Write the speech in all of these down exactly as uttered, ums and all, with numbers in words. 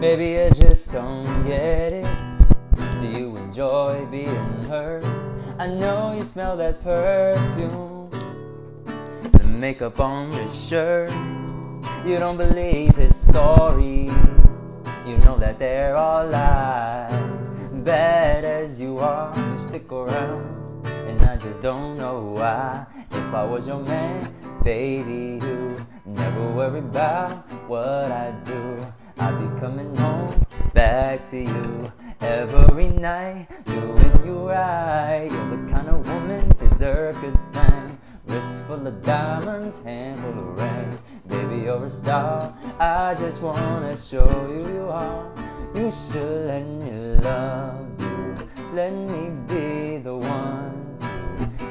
Baby, I just don't get it. Do you enjoy being hurt? I know you smell that perfume, the makeup on your shirt. You don't believe his stories. You know that they're all lies. Bad as you are, you stick around, and I just don't know why. If I was your man, baby, you never worry about what I do. I'll be coming home back to you every night, doing you right. You're the kind of woman deserve good thing. Wrist full of diamonds, hand full of rings. Baby, you're a star. I just wanna show you you are. You should let me love you. Let me be the one to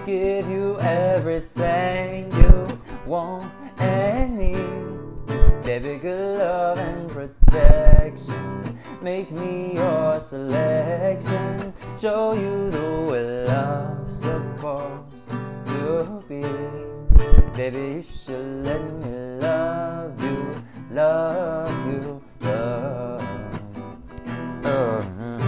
give you everything you want and need. Baby, good love and protection. Make me your selection. Show you the way love's supposed to be. Baby, you should let me love you, love you, love you. Uh-huh.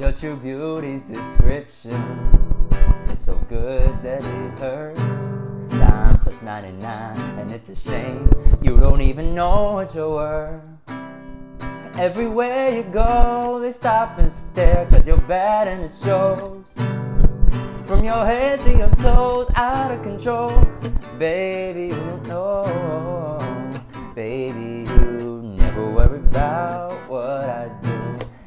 Your true beauty's description, so good that it hurts. Nine plus ninety-nine, and it's a shame you don't even know what you're worth. Everywhere you go, they stop and stare, cause you're bad and it shows. From your head to your toes, out of control. Baby, you know. Baby, you never worry about what I do.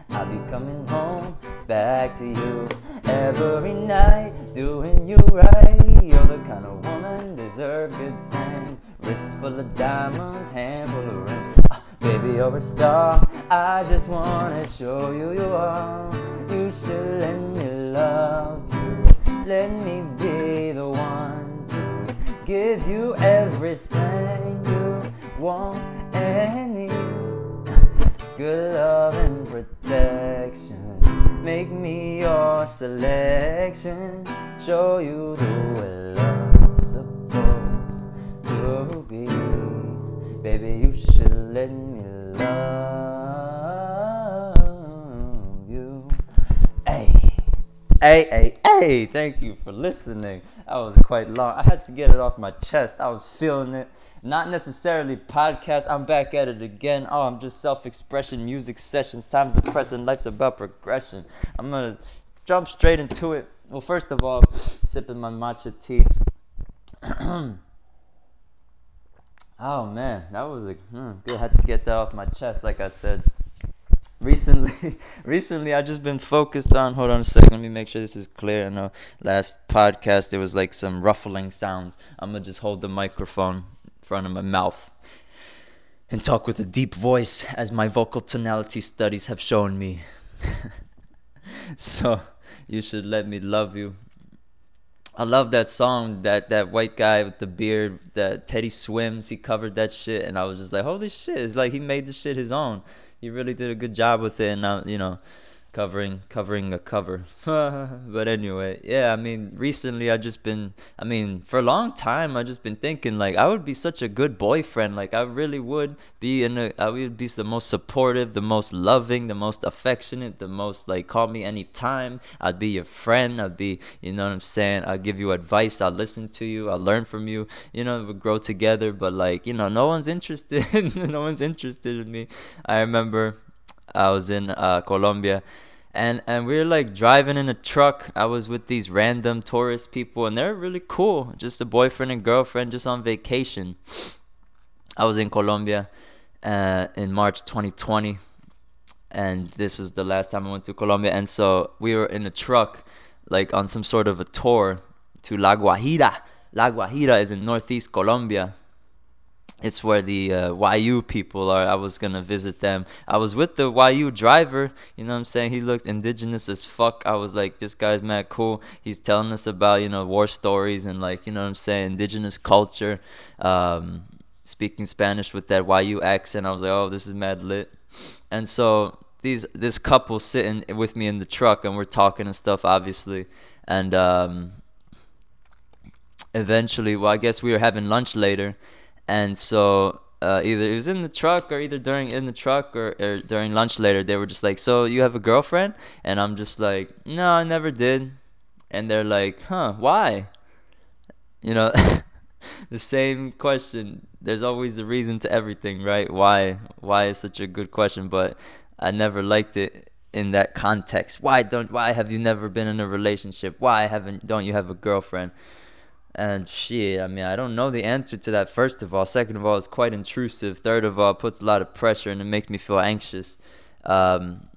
I'll be coming home back to you every night, doing you right. You're the kind of woman deserve good things. Wrist full of diamonds, hand full of rings. Uh, baby, you're a star. I just wanna show you you are. You should let me love you. Let me be the one to give you everything you want and need. Good love and protection. Make me your selection. Show you the way love's supposed to be. Baby, you should let me love you. Hey, hey, hey, hey! Thank you for listening. That was quite long. I had to get it off my chest. I was feeling it. Not necessarily podcast. I'm back at it again. Oh, I'm just self-expression, music sessions, time's oppression, life's about progression. I'm gonna jump straight into it. Well, first of all, sipping my matcha tea. Oh man, that was a hmm, good. I had to get that off my chest, like I said. Recently, recently I just been focused on. Hold on a second, let me make sure this is clear. I know last podcast there was like some ruffling sounds. I'm gonna just hold the microphone in front of my mouth and talk with a deep voice, as my vocal tonality studies have shown me. So you should let me love you. I love that song, that that white guy with the beard, that Teddy Swims, he covered that shit, and I was just like, holy shit, it's like he made this shit his own. He really did a good job with it. And uh, you know, covering covering a cover. But anyway, yeah, I mean, recently I just been, I mean, for a long time I just been thinking, like, I would be such a good boyfriend. Like, I really would be in a, I would be the most supportive, the most loving, the most affectionate, the most, like, call me anytime, I'd be your friend, I'd be, you know what I'm saying, I'll give you advice, I'll listen to you, I'll learn from you, you know, we'll grow together. But, like, you know, no one's interested. No one's interested in me. I remember I was in uh, Colombia, and, and we were like driving in a truck. I was with these random tourist people, and they're really cool. Just a boyfriend and girlfriend, just on vacation. I was in Colombia uh, in March twenty twenty, and this was the last time I went to Colombia. And so we were in a truck, like on some sort of a tour to La Guajira. La Guajira is in northeast Colombia. It's where the uh, Wayuu people are. I was going to visit them. I was with the Wayuu driver. You know what I'm saying? He looked indigenous as fuck. I was like, this guy's mad cool. He's telling us about, you know, war stories and, like, you know what I'm saying, indigenous culture. Um, speaking Spanish with that Wayuu accent. I was like, oh, this is mad lit. And so these this couple sitting with me in the truck, and we're talking and stuff, obviously. And um, eventually, well, I guess we were having lunch later. And so uh, either it was in the truck or either during in the truck or, or during lunch later, they were just like, so you have a girlfriend? And I'm just like, no, I never did. And they're like, huh, why? You know, the same question. There's always a reason to everything, right? Why? Why is such a good question, but I never liked it in that context. Why don't? Why have you never been in a relationship? Why haven't? Don't you have a girlfriend? And shit, I mean, I don't know the answer to that, first of all. Second of all, it's quite intrusive. Third of all, it puts a lot of pressure, and it makes me feel anxious. Um,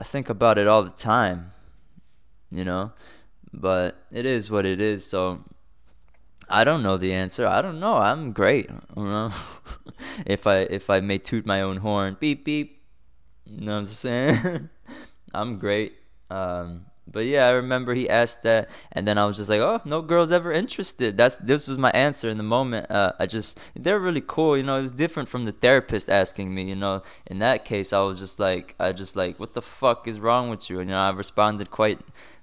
I think about it all the time, you know? But it is what it is, so I don't know the answer. I don't know. I'm great, you know? if I if I may toot my own horn, beep, beep. You know what I'm saying? I'm great. Um... But yeah, I remember he asked that, and then I was just like, "Oh, no girl's ever interested." That's this was my answer in the moment. Uh, I just they're really cool, you know. It was different from the therapist asking me, you know. In that case, I was just like, I just like, "What the fuck is wrong with you?" And you know, I responded quite,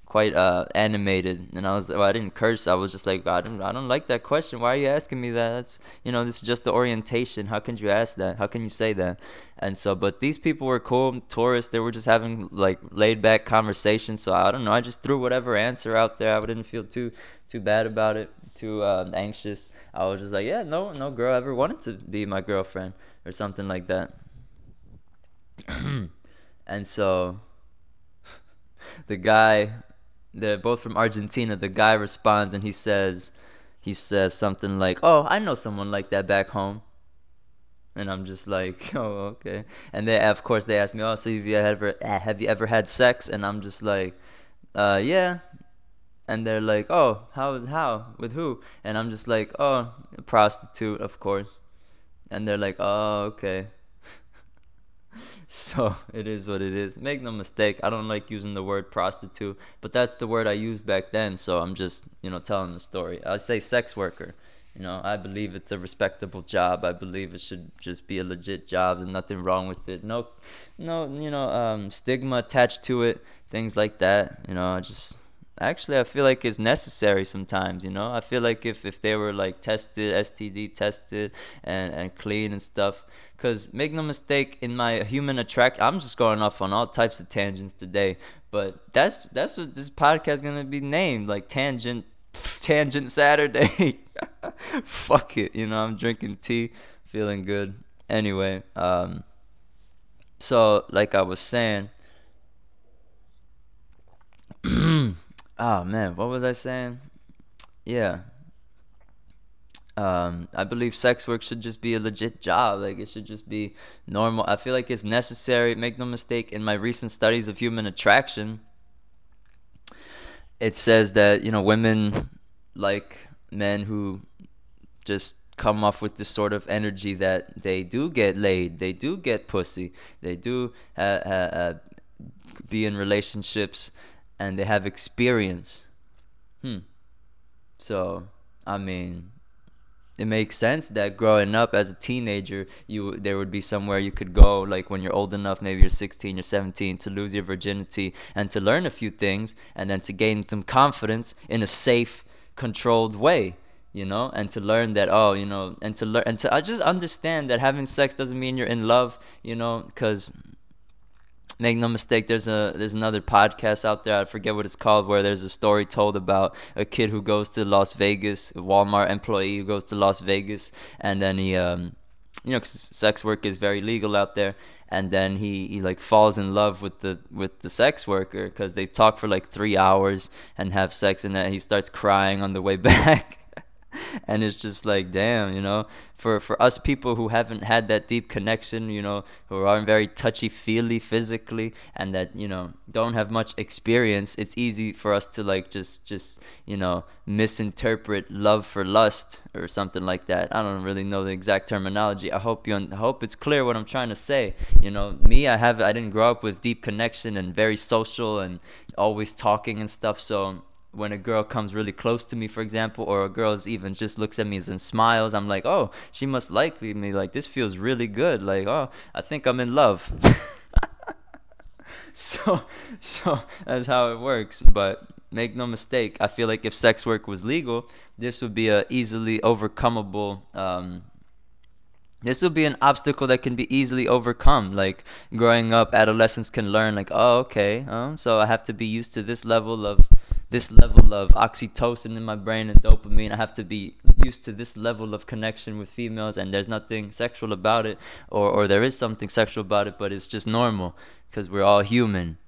quite uh, animated, and I was, well, I didn't curse. I was just like, "I don't, I don't like that question. Why are you asking me that? That's, you know, this is just the orientation. How can you ask that? How can you say that?" And so, but these people were cool, tourists. They were just having, like, laid-back conversations. So, I don't know. I just threw whatever answer out there. I didn't feel too too bad about it, too uh, anxious. I was just like, yeah, no no girl ever wanted to be my girlfriend or something like that. And so, the guy, they're both from Argentina. The guy responds, and he says, he says something like, oh, I know someone like that back home. And I'm just like, oh, okay. And they, of course, they asked me, oh, so have you ever have you ever had sex? And I'm just like, uh, yeah. And they're like, oh, how how with who? And I'm just like, oh, a prostitute, of course. And they're like, oh, okay. So it is what it is. Make no mistake, I don't like using the word prostitute, but that's the word I used back then. So I'm just, you know, telling the story. I say sex worker. You know, I believe it's a respectable job. I believe it should just be a legit job. There's nothing wrong with it. No, no, you know, um, stigma attached to it, things like that. You know, I just, actually, I feel like it's necessary sometimes, you know. I feel like if, if they were, like, tested, S T D tested, and, and clean and stuff. Because make no mistake, in my human attract, I'm just going off on all types of tangents today. But that's, that's what this podcast is going to be named, like, Tangent Tangent Saturday. Fuck it, you know, I'm drinking tea, feeling good. Anyway, um, so like I was saying, oh man, what was I saying? Yeah, um, I believe sex work should just be a legit job. Like, it should just be normal. I feel like it's necessary. Make no mistake, in my recent studies of human attraction, it says that, you know, women like men who just come off with this sort of energy that they do get laid, they do get pussy, they do uh, uh, uh, be in relationships, and they have experience. Hmm. So, I mean, it makes sense that growing up as a teenager, you there would be somewhere you could go, like when you're old enough, maybe you're sixteen, you're seventeen, to lose your virginity and to learn a few things, and then to gain some confidence in a safe, controlled way, you know, and to learn that, oh, you know, and to learn and to I just understand that having sex doesn't mean you're in love, you know, because make no mistake, there's a there's another podcast out there, I forget what it's called, where there's a story told about a kid who goes to Las Vegas, a Walmart employee who goes to Las Vegas, and then he, um, you know, 'cause sex work is very legal out there, and then he, he like falls in love with the with the sex worker because they talk for like three hours and have sex, and then he starts crying on the way back. And it's just like, damn, you know, for for us people who haven't had that deep connection, you know, who aren't very touchy-feely physically, and that, you know, don't have much experience, it's easy for us to like just just you know misinterpret love for lust or something like that. I don't really know the exact terminology. I hope you un- I hope it's clear what I'm trying to say. You know, me, I have I didn't grow up with deep connection and very social and always talking and stuff, so when a girl comes really close to me, for example, or a girl's even just looks at me and smiles, I'm like, oh, she must like me. Like, this feels really good. Like, oh, I think I'm in love. so, so that's how it works. But make no mistake, I feel like if sex work was legal, this would be a easily overcomable. Um, this would be an obstacle that can be easily overcome. Like, growing up, adolescents can learn, like, oh, okay, um, so I have to be used to this level of. This level of oxytocin in my brain and dopamine. I have to be used to this level of connection with females, and there's nothing sexual about it, or, or there is something sexual about it, but it's just normal because we're all human.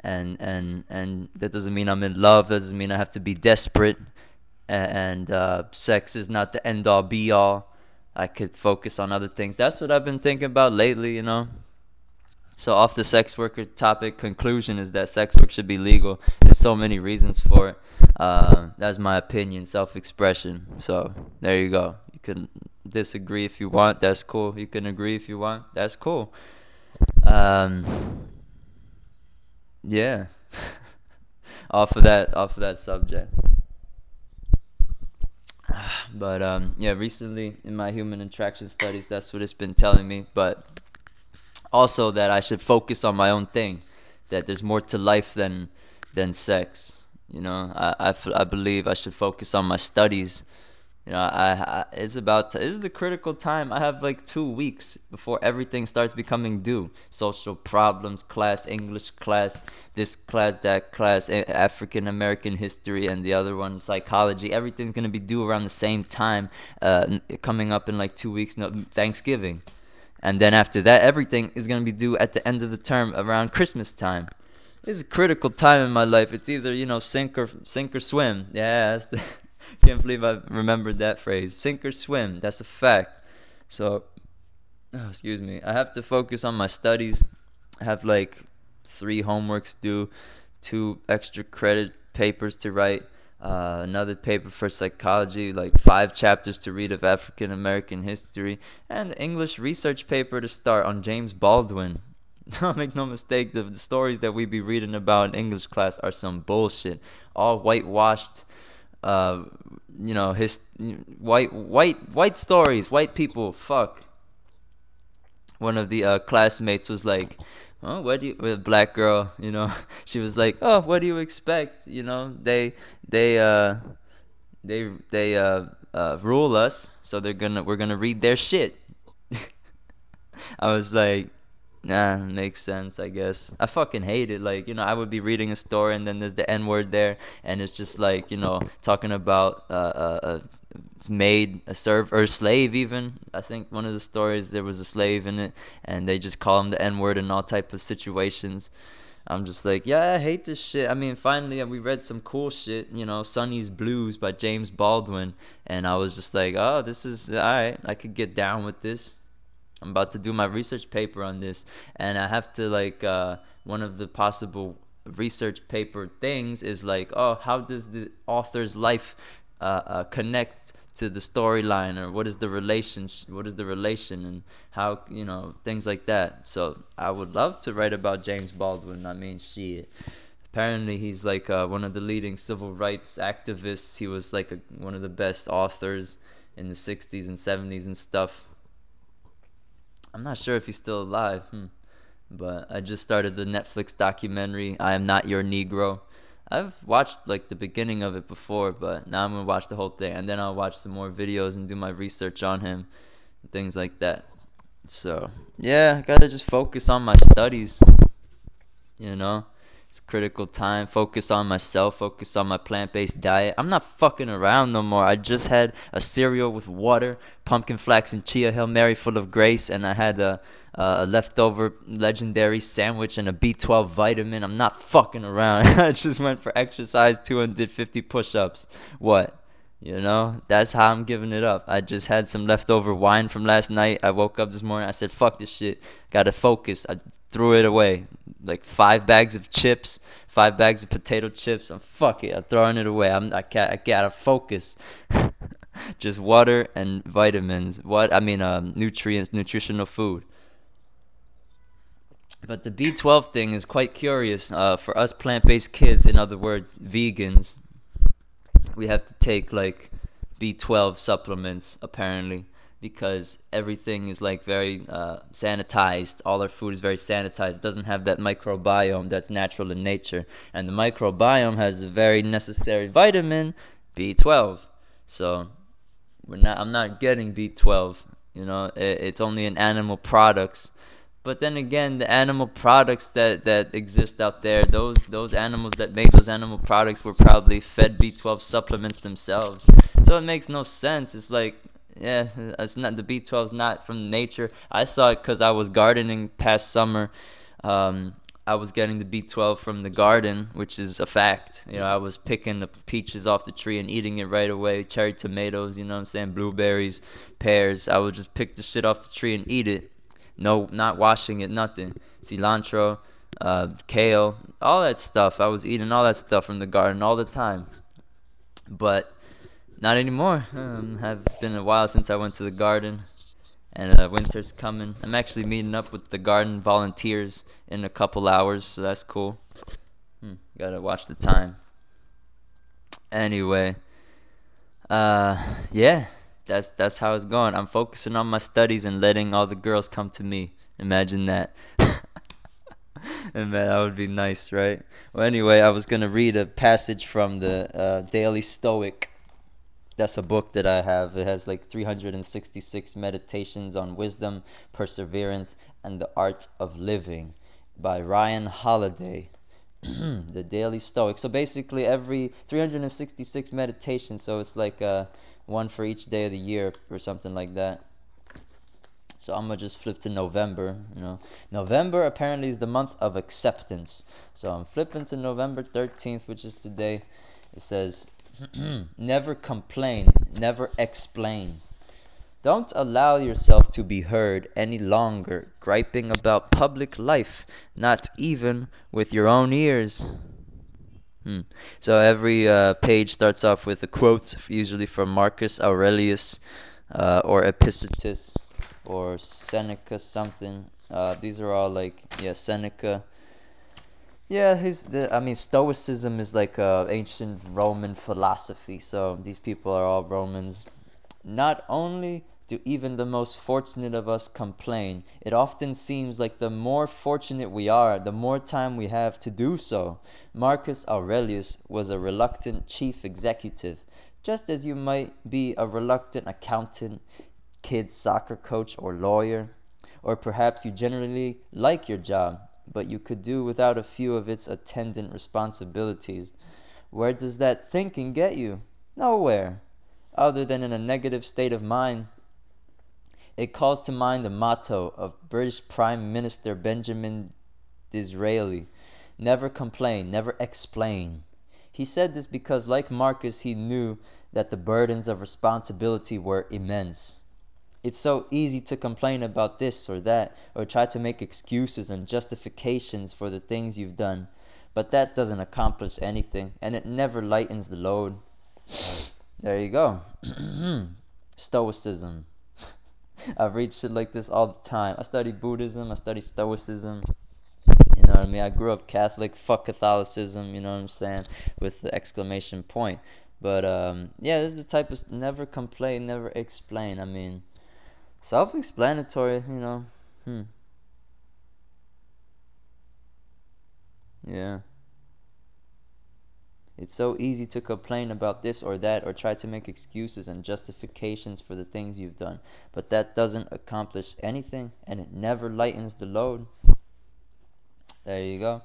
And and and that doesn't mean I'm in love. That doesn't mean I have to be desperate. And uh, sex is not the end-all, be-all. I could focus on other things. That's what I've been thinking about lately, you know. So off the sex worker topic, conclusion is that sex work should be legal. There's so many reasons for it. Uh, that's my opinion, self-expression. So there you go. You can disagree if you want. That's cool. You can agree if you want. That's cool. Um, yeah. off of that, off of that subject. But um, yeah, recently in my human attraction studies, that's what it's been telling me. But also that I should focus on my own thing, that there's more to life than than sex. You know, I, I, f- I believe I should focus on my studies. You know, I, I it's about to, this is the critical time. I have like two weeks before everything starts becoming due. Social problems, class, English class, this class, that class, African American history, and the other one, psychology. Everything's gonna be due around the same time, uh, coming up in like two weeks. No, Thanksgiving. And then after that, everything is going to be due at the end of the term around Christmas time. This is a critical time in my life. It's either, you know, sink or sink or swim. Yeah, that's the, can't believe I remembered that phrase. Sink or swim. That's a fact. So, oh, excuse me. I have to focus on my studies. I have like three homeworks due, two extra credit papers to write. Uh, another paper for psychology, like five chapters to read of African American history, and an English research paper to start on James Baldwin. Make no mistake, the, the stories that we be reading about in English class are some bullshit, all whitewashed, uh, you know, his white white white stories, white people. Fuck. One of the uh, classmates was like, oh, what do you, with a black girl, you know, she was like, oh, what do you expect? You know, they, they, uh, they, they, uh, uh rule us. So they're gonna, we're gonna read their shit. I was like, nah, makes sense, I guess. I fucking hate it. Like, you know, I would be reading a story and then there's the N word there. And it's just like, you know, talking about, uh, uh, uh maid, a serve, or a slave even. I think one of the stories, there was a slave in it, and they just call him the N-word in all type of situations. I'm just like, yeah, I hate this shit. I mean, finally, we read some cool shit, you know, Sonny's Blues by James Baldwin, and I was just like, oh, this is, all right, I could get down with this. I'm about to do my research paper on this, and I have to, like, uh, one of the possible research paper things is like, oh, how does the author's life Uh, uh, connect to the storyline, or what is the relation? What is the relation, and how, you know, things like that. So I would love to write about James Baldwin. I mean, shit. Apparently, he's like uh, one of the leading civil rights activists. He was like a, one of the best authors in the sixties and seventies and stuff. I'm not sure if he's still alive, hmm. but I just started the Netflix documentary "I Am Not Your Negro." I've watched like the beginning of it before, but now I'm going to watch the whole thing. And then I'll watch some more videos and do my research on him and things like that. So, yeah, I got to just focus on my studies. You know, it's a critical time. Focus on myself. Focus on my plant-based diet. I'm not fucking around no more. I just had a cereal with water, pumpkin flax and chia Hail Mary full of grace. And I had a, Uh, a leftover legendary sandwich and a B twelve vitamin. I'm not fucking around. I just went for exercise too and did fifty push-ups. What? You know? That's how I'm giving it up. I just had some leftover wine from last night. I woke up this morning. I said, fuck this shit. Gotta focus. I threw it away. Like five bags of chips. Five bags of potato chips. I'm fuck it. I'm throwing it away. I'm, I, can't, I gotta focus. Just water and vitamins. What? I mean, um, nutrients, nutritional food. But the B twelve thing is quite curious uh, for us plant-based kids, in other words, vegans. we have to take like B twelve supplements apparently, because everything is like very uh, sanitized. All our food is very sanitized. It doesn't have that microbiome that's natural in nature. And the microbiome has a very necessary vitamin, B twelve. So we're not. I'm not getting B twelve. You know, it, it's only in animal products. But then again, the animal products that, that exist out there, those those animals that make those animal products were probably fed B twelve supplements themselves. So it makes no sense. It's like, yeah, it's not, the B twelve is not from nature. I thought because I was gardening past summer, um, I was getting the B twelve from the garden, which is a fact. You know, I was picking the peaches off the tree and eating it right away, cherry tomatoes, you know what I'm saying, blueberries, pears. I would just pick the shit off the tree and eat it. No, not washing it, nothing. Cilantro, uh, kale, all that stuff. I was eating all that stuff from the garden all the time. But not anymore. Um, it's been a while since I went to the garden, and uh, winter's coming. I'm actually meeting up with the garden volunteers in a couple hours, so that's cool. Hmm, gotta watch the time. Anyway, uh, yeah, that's that's how it's going. I'm focusing on my studies and letting all the girls come to me. Imagine that. And man, that would be nice, right? Well, anyway, I was gonna read a passage from the uh, Daily Stoic. That's a book that I have. It has like three hundred sixty-six meditations on wisdom, perseverance, and the art of living by Ryan Holiday. The Daily Stoic. So basically every three hundred sixty-six meditations, so it's like uh, one for each day of the year or something like that. So I'm going to just flip to November, you know. November apparently is the month of acceptance. So I'm flipping to November thirteenth, which is today. It says, never complain, never explain. Don't allow yourself to be heard any longer, griping about public life, not even with your own ears. Hmm. So every uh, page starts off with a quote, usually from Marcus Aurelius uh, or Epictetus or Seneca something. Uh, these are all like, yeah, Seneca. Yeah, his, the, I mean, Stoicism is like uh, ancient Roman philosophy, so these people are all Romans. Not only do even the most fortunate of us complain, it often seems like the more fortunate we are, the more time we have to do so. Marcus Aurelius was a reluctant chief executive, just as you might be a reluctant accountant, kids' soccer coach, or lawyer. Or perhaps you generally like your job, but you could do without a few of its attendant responsibilities. Where does that thinking get you? Nowhere, other than in a negative state of mind. It calls to mind the motto of British Prime Minister Benjamin Disraeli, never complain, never explain. He said this because, like Marcus, he knew that the burdens of responsibility were immense. It's so easy to complain about this or that, or try to make excuses and justifications for the things you've done. But that doesn't accomplish anything, and it never lightens the load. There you go. Stoicism. I've read shit like this all the time. I study Buddhism, I study Stoicism. You know what I mean? I grew up Catholic, fuck Catholicism, you know what I'm saying? With the exclamation point. But, um, yeah, this is the type of never complain, never explain. I mean, self-explanatory, you know. Hmm. Yeah. It's so easy to complain about this or that, or try to make excuses and justifications for the things you've done. But that doesn't accomplish anything, and it never lightens the load. There you go.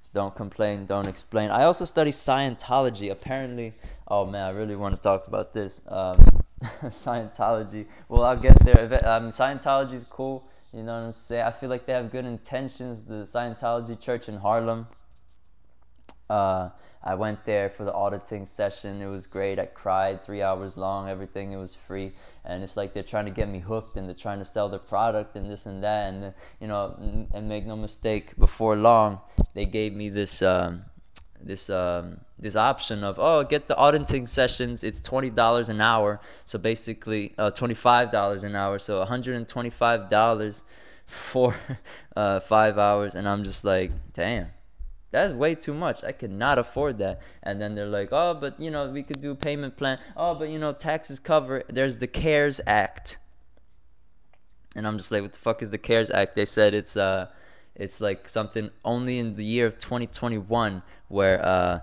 So don't complain, don't explain. I also study Scientology. Apparently, oh man, I really want to talk about this. Um, Scientology. Well, I'll get there. Um, Scientology is cool. You know what I'm saying? I feel like they have good intentions. The Scientology Church in Harlem. Uh, I went there for the auditing session. It was great. I cried three hours long. Everything, it was free. And it's like they're trying to get me hooked, and they're trying to sell their product and this and that. And, you know, and make no mistake, before long, they gave me this... Um, This um this option of, oh, get the auditing sessions, it's twenty dollars an hour, so basically uh, twenty-five dollars an hour, so one hundred twenty-five dollars for uh, five hours, and I'm just like, damn, That's way too much. I could not afford that. And then they're like, oh, but, you know, we could do a payment plan. Oh, but, you know, taxes cover. There's the CARES Act. And I'm just like, what the fuck is the CARES Act? They said it's uh, it's like something only in the year of twenty twenty-one where uh,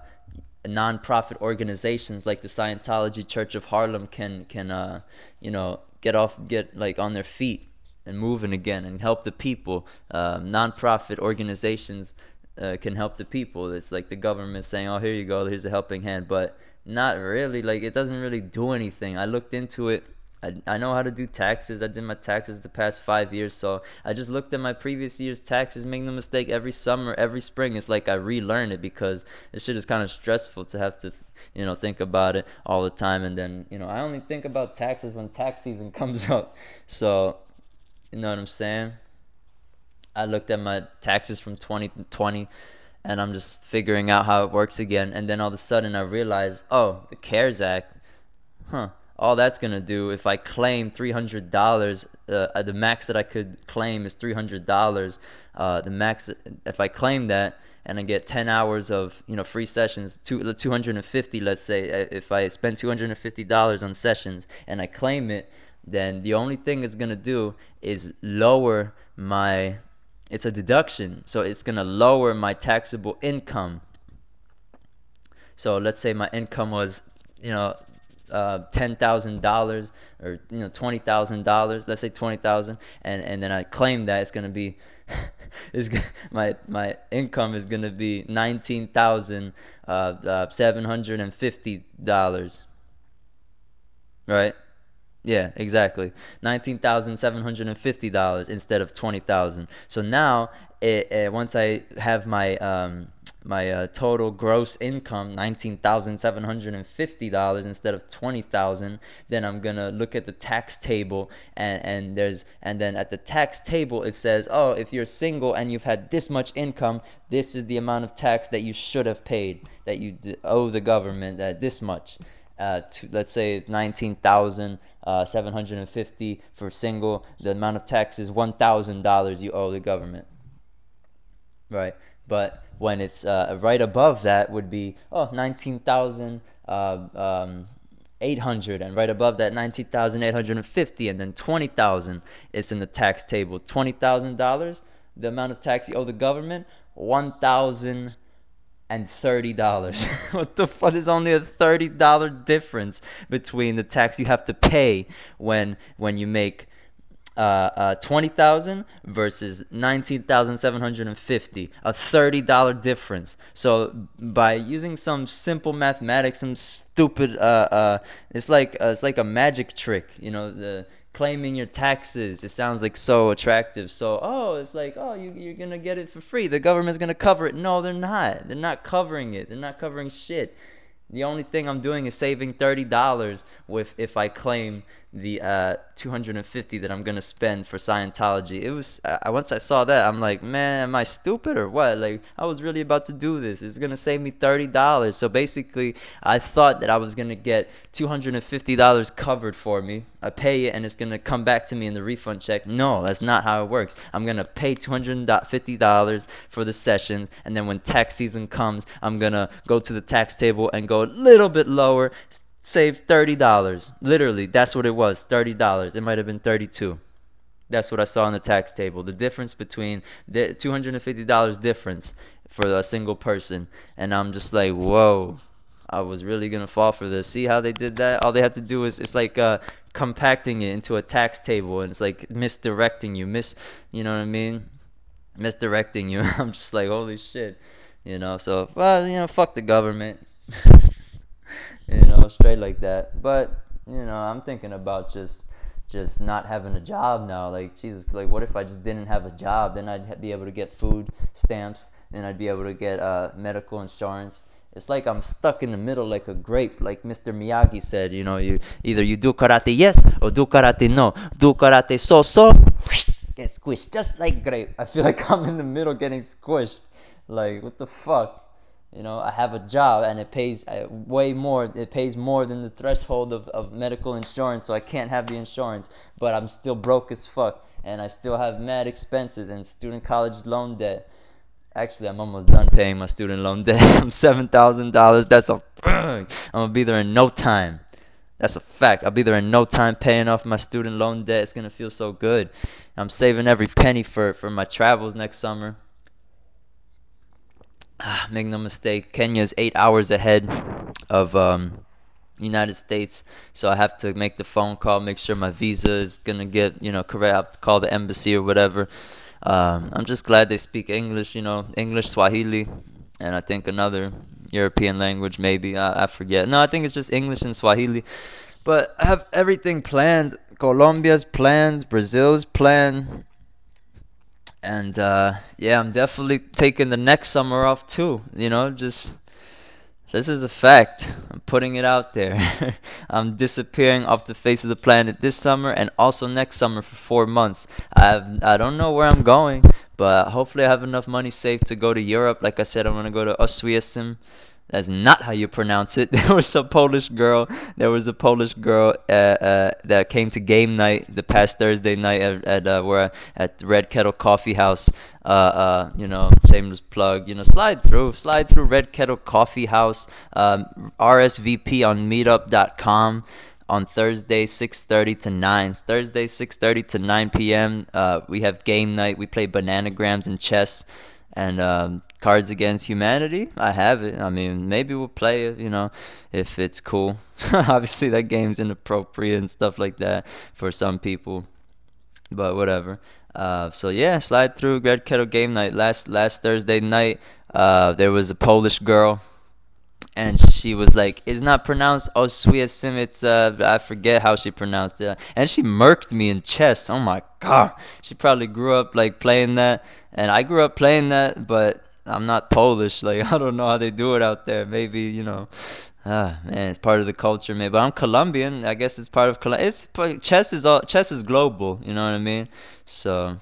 non-profit organizations like the Scientology Church of Harlem can, can uh, you know, get off, get like on their feet and moving again and help the people. Um, non-profit organizations Uh, can help the people. It's like the government saying, oh, here you go, here's a helping hand, but not really. Like, it doesn't really do anything. I looked into it. I, I know how to do taxes. I did my taxes the past five years, so I just looked at my previous year's taxes, making the mistake every summer, every spring. It's like I relearn it because this shit is kind of stressful to have to, you know, think about it all the time. And then, you know, I only think about taxes when tax season comes up, so you know what I'm saying? I looked at my taxes from twenty twenty, and I'm just figuring out how it works again. And then all of a sudden I realized, oh, the CARES Act, huh, all that's going to do, if I claim three hundred dollars, uh, the max that I could claim is three hundred dollars. Uh, the max, if I claim that and I get ten hours of, you know, free sessions, two, two hundred fifty, let's say, if I spend two hundred fifty dollars on sessions and I claim it, then the only thing it's going to do is lower my... It's a deduction, so it's going to lower my taxable income. So let's say my income was, you know, uh, ten thousand dollars or, you know, twenty thousand dollars. Let's say twenty thousand dollars, and, and then I claim that it's going to be, it's gonna, my my income is going to be nineteen thousand seven hundred fifty dollars, right? Yeah, exactly. nineteen thousand seven hundred fifty dollars instead of twenty thousand dollars. So now, it, it, once I have my um, my uh, total gross income, nineteen thousand seven hundred fifty dollars instead of twenty thousand dollars, then I'm going to look at the tax table, and, and there's and then at the tax table it says, oh, if you're single and you've had this much income, this is the amount of tax that you should have paid, that you d- owe the government, uh, this much. Uh, to, let's say it's nineteen thousand seven hundred fifty dollars for single. The amount of tax is one thousand dollars you owe the government, right? But when it's uh, right above that would be, oh, nineteen thousand eight hundred dollars, uh, um, and right above that, nineteen thousand eight hundred fifty dollars, and then twenty thousand dollars. It's in the tax table. twenty thousand dollars, the amount of tax you owe the government, one thousand dollars. And thirty dollars. What the fuck is only a thirty dollars difference between the tax you have to pay when when you make uh, uh, twenty thousand dollars versus nineteen thousand seven hundred fifty dollars, a thirty dollars difference. So by using some simple mathematics, some stupid, uh, uh, it's like uh, it's like a magic trick, you know, the claiming your taxes. It sounds like so attractive. So, oh, it's like, oh, you, you're going to get it for free. The government's going to cover it. No, they're not. They're not covering it. They're not covering shit. The only thing I'm doing is saving thirty dollars with if I claim the uh, two hundred fifty dollars that I'm going to spend for Scientology. It was I, once I saw that, I'm like, man, am I stupid or what? Like, I was really about to do this. It's going to save me thirty dollars. So basically, I thought that I was going to get two hundred fifty dollars covered for me. I pay it, and it's going to come back to me in the refund check. No, that's not how it works. I'm going to pay two hundred fifty dollars for the sessions, and then when tax season comes, I'm going to go to the tax table and go a little bit lower, save thirty dollars. Literally, that's what it was, thirty dollars. It might have been thirty-two. That's what I saw on the tax table, the difference between the two hundred fifty dollars difference for a single person. And I'm just like, whoa, I was really gonna fall for this. See how they did that? All they have to do is, it's like uh compacting it into a tax table, and it's like misdirecting you, miss you know what I mean misdirecting you. I'm just like, holy shit, you know. So, well, you know, fuck the government. You know, straight like that. But, you know, I'm thinking about just just not having a job now. Like, Jesus, like, what if I just didn't have a job? Then I'd be able to get food stamps. Then I'd be able to get uh, medical insurance. It's like I'm stuck in the middle like a grape. Like Mister Miyagi said, you know, you either you do karate yes or do karate no. Do karate so-so, get squished. Just like grape. I feel like I'm in the middle getting squished. Like, what the fuck? You know, I have a job and it pays way more. It pays more than the threshold of, of medical insurance, so I can't have the insurance. But I'm still broke as fuck, and I still have mad expenses and student college loan debt. Actually, I'm almost done paying my student loan debt. I'm seven thousand dollars. That's a... I'm going to be there in no time. That's a fact. I'll be there in no time paying off my student loan debt. It's going to feel so good. I'm saving every penny for, for my travels next summer. Ah, make no mistake, Kenya's eight hours ahead of um, United States. So I have to make the phone call, make sure my visa is going to get, you know, correct. I have to call the embassy or whatever. Um, I'm just glad they speak English, you know, English, Swahili, and I think another European language, maybe, I, I forget. No, I think it's just English and Swahili, but I have everything planned. Colombia's planned, Brazil's planned, and uh, yeah, I'm definitely taking the next summer off too, you know, just, this is a fact, I'm putting it out there. I'm disappearing off the face of the planet this summer and also next summer for four months. I've, I don't know where I'm going, but hopefully I have enough money saved to go to Europe. Like I said, I'm going to go to Auschwitz. That's not how you pronounce it. There was a Polish girl. There was a Polish girl uh, uh, that came to game night the past Thursday night at at uh, where at Red Kettle Coffee House. Uh, uh, you know, shameless plug. You know, slide through, slide through Red Kettle Coffee House. Um, R S V P on meetup dot com on Thursday, six thirty to nine. Thursday, six thirty to nine p.m. Uh, we have game night. We play bananagrams and chess, and um, Cards Against Humanity. I have it. I mean, maybe we'll play it, you know, if it's cool. Obviously, that game's inappropriate and stuff like that for some people, but whatever. Uh, so, yeah, slide through Red Kettle Game Night. Last last Thursday night, uh, there was a Polish girl, and she was like, it's not pronounced Oswiecim, it's, uh, I forget how she pronounced it. And she murked me in chess. Oh, my God. She probably grew up, like, playing that, and I grew up playing that, but I'm not Polish, like, I don't know how they do it out there. Maybe, you know, ah, man, it's part of the culture, man. But I'm Colombian. I guess it's part of Col- It's chess is all chess is global. You know what I mean? So,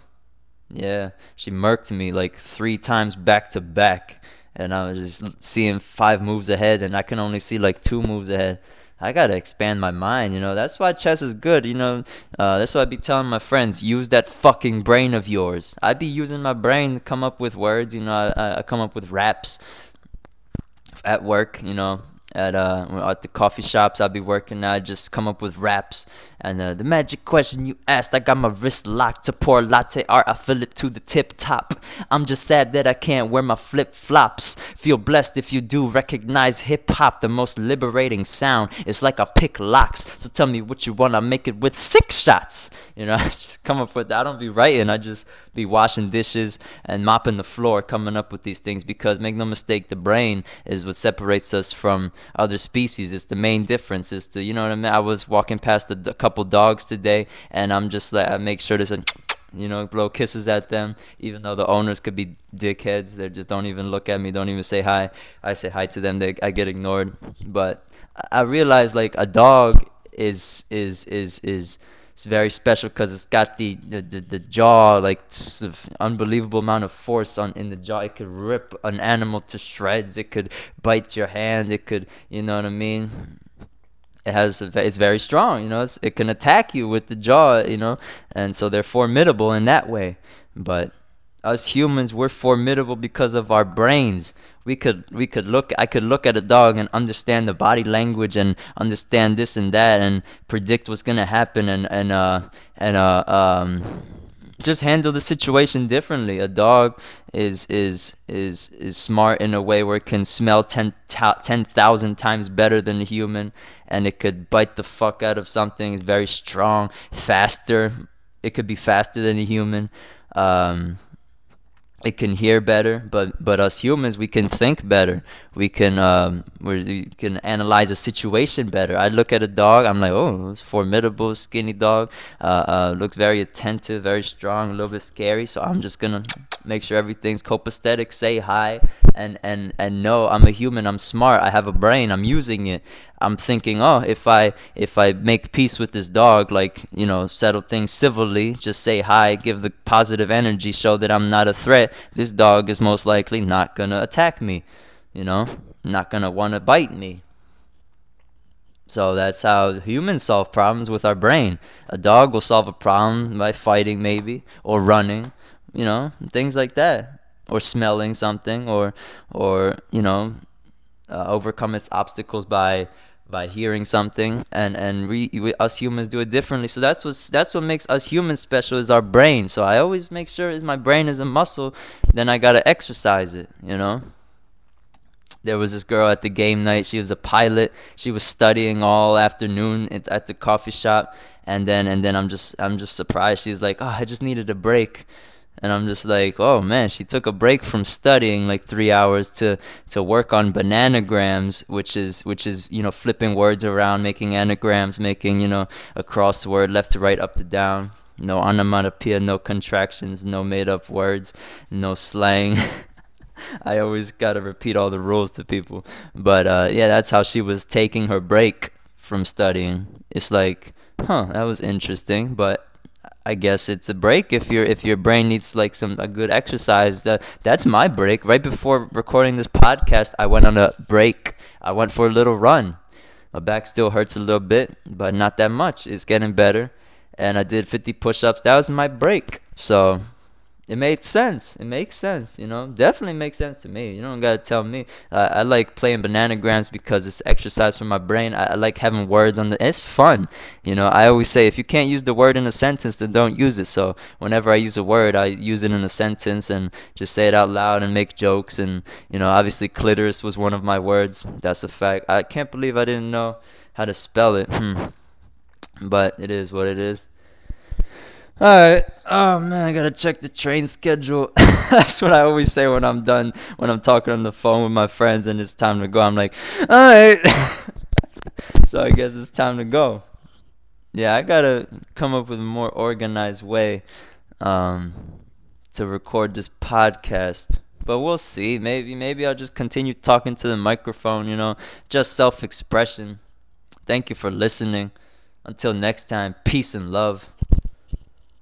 yeah, she murked me like three times back to back, and I was just seeing five moves ahead, and I can only see like two moves ahead. I gotta expand my mind, you know. That's why chess is good, you know. Uh, that's why I be telling my friends, use that fucking brain of yours. I be using my brain to come up with words, you know. I, I come up with raps at work, you know. At uh, at the coffee shops I be working, I just come up with raps. And uh, the magic question you asked, I got my wrist locked to pour latte art. I fill it to the tip top. I'm just sad that I can't wear my flip flops. Feel blessed if you do recognize hip hop, the most liberating sound. It's like I pick locks. So tell me what you want, I make it with six shots. You know, I just come up with that. I don't be writing. I just be washing dishes and mopping the floor, coming up with these things. Because make no mistake, the brain is what separates us from other species. It's the main difference. It's the, you know what I mean? I was walking past a, a couple dogs today, and I'm just like, I make sure to say, you know, blow kisses at them, even though the owners could be dickheads. They just don't even look at me, don't even say hi. I say hi to them, they, I get ignored. But I realize, like, a dog is is is is it's very special because it's got the, the, the, the jaw, like, unbelievable amount of force on in the jaw. It could rip an animal to shreds. It could bite your hand. It could, you know what I mean? It has, it's very strong, you know. It's, it can attack you with the jaw, you know. And so they're formidable in that way. But us humans, we're formidable because of our brains. We could, we could look, I could look at a dog and understand the body language and understand this and that and predict what's gonna happen and and uh and uh um just handle the situation differently. A dog is is is is smart in a way where it can smell ten ten thousand times better than a human, and it could bite the fuck out of something. It's very strong, faster. It could be faster than a human. Um, It can hear better, but, but us humans, we can think better. We can um, we can analyze a situation better. I look at a dog, I'm like, oh, it's a formidable, skinny dog. Uh, uh, looks very attentive, very strong, a little bit scary. So I'm just gonna make sure everything's copacetic. Say hi, and and and no, I'm a human. I'm smart. I have a brain. I'm using it. I'm thinking, oh, if I if I make peace with this dog, like, you know, settle things civilly, just say hi, give the positive energy, show that I'm not a threat, this dog is most likely not going to attack me, you know, not going to want to bite me. So that's how humans solve problems, with our brain. A dog will solve a problem by fighting maybe, or running, you know, things like that. or smelling something, or or you know, uh, overcome its obstacles by by hearing something. And and we, we us humans do it differently. So that's what's that's what makes us humans special, is our brain. So I always make sure is my brain is a muscle, then I gotta exercise it, you know. There was this girl at the game night. She was a pilot. She was studying all afternoon at the coffee shop, and then and then I'm just I'm just surprised. She's like, "Oh, I just needed a break," and I'm just like, "Oh man!" She took a break from studying like three hours to to work on bananagrams, which is which is you know flipping words around, making anagrams, making you know a crossword left to right, up to down. No onomatopoeia, no contractions, no made up words, no slang. I always gotta repeat all the rules to people, but uh, yeah, that's how she was taking her break from studying. It's like, huh, that was interesting, but I guess it's a break if your if your brain needs like some a good exercise. That that's my break. Right before recording this podcast, I went on a break. I went for a little run. My back still hurts a little bit, but not that much. It's getting better, and I did fifty push-ups. That was my break. So. It made sense. It makes sense, you know. Definitely makes sense to me. You don't gotta tell me. Uh, I like playing bananagrams because it's exercise for my brain. I, I like having words on the. It's fun, you know. I always say if you can't use the word in a sentence, then don't use it. So whenever I use a word, I use it in a sentence and just say it out loud and make jokes. And you know, obviously, clitoris was one of my words. That's a fact. I can't believe I didn't know how to spell it. Hmm. But it is what it is. Alright, oh man, I gotta check the train schedule. That's what I always say when I'm done, when I'm talking on the phone with my friends and it's time to go. I'm like, alright, so I guess it's time to go. Yeah, I gotta come up with a more organized way um, to record this podcast. But we'll see, maybe, maybe I'll just continue talking to the microphone, you know, just self-expression. Thank you for listening. Until next time, peace and love.